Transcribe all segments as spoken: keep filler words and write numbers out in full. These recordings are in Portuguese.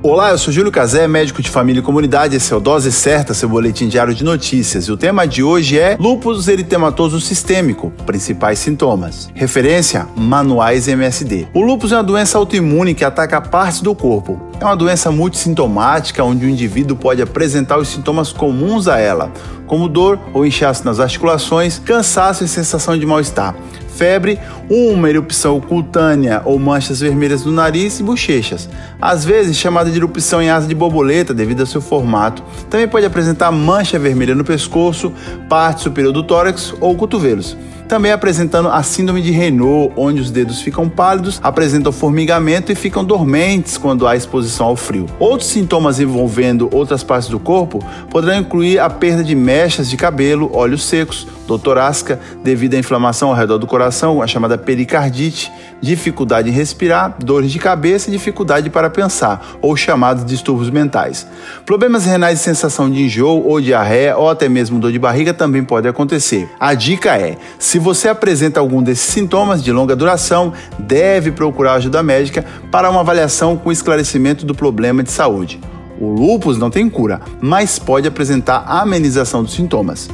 Olá, eu sou Júlio Cazé, médico de família e comunidade. Esse é o Dose Certa, seu boletim diário de notícias. E o tema de hoje é lúpus eritematoso sistêmico, principais sintomas. Referência, manuais M S D. O lúpus é uma doença autoimune que ataca partes do corpo. É uma doença multissintomática, onde o indivíduo pode apresentar os sintomas comuns a ela, como dor ou inchaço nas articulações, cansaço e sensação de mal-estar, febre, uma erupção cutânea ou manchas vermelhas no nariz e bochechas, às vezes chamada de erupção em asa de borboleta devido ao seu formato. Também pode apresentar mancha vermelha no pescoço, parte superior do tórax ou cotovelos. Também apresentando a síndrome de Raynaud, onde os dedos ficam pálidos, apresentam formigamento e ficam dormentes quando há exposição ao frio. Outros sintomas envolvendo outras partes do corpo poderão incluir a perda de mechas de cabelo, olhos secos, dor torácica devido à inflamação ao redor do coração, a chamada pericardite, dificuldade em respirar, dores de cabeça e dificuldade para pensar, ou chamados distúrbios mentais. Problemas renais e sensação de enjoo ou diarreia ou até mesmo dor de barriga também pode acontecer. A dica é, se Se você apresenta algum desses sintomas de longa duração, deve procurar ajuda médica para uma avaliação com esclarecimento do problema de saúde. O lúpus não tem cura, mas pode apresentar amenização dos sintomas.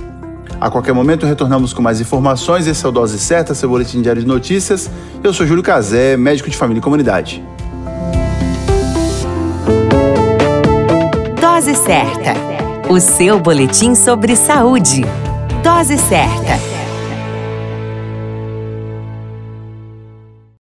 A qualquer momento retornamos com mais informações. Esse é o Dose Certa, seu boletim diário de notícias. Eu sou Júlio Cazé, médico de família e comunidade. Dose Certa, o seu boletim sobre saúde. Dose Certa.